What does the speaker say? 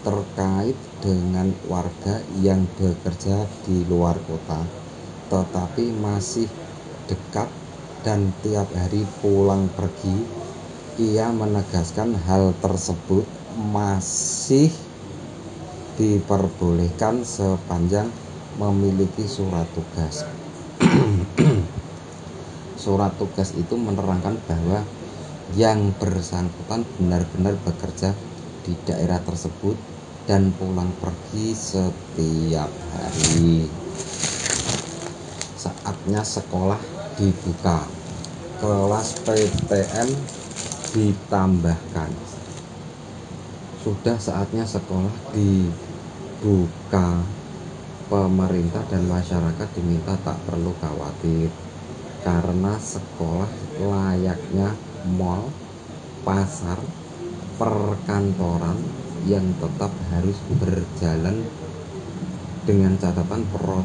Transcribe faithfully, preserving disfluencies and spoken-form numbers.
terkait dengan warga yang bekerja di luar kota tetapi masih dekat dan tiap hari pulang pergi. Ia menegaskan hal tersebut masih diperbolehkan sepanjang memiliki surat tugas. Surat tugas itu menerangkan bahwa yang bersangkutan benar-benar bekerja di daerah tersebut dan pulang pergi setiap hari. Saatnya sekolah dibuka, kelas P T M ditambahkan. Sudah saatnya sekolah dibuka, pemerintah dan masyarakat diminta tak perlu khawatir karena sekolah layaknya mal, pasar, perkantoran yang tetap harus berjalan dengan catatan protokol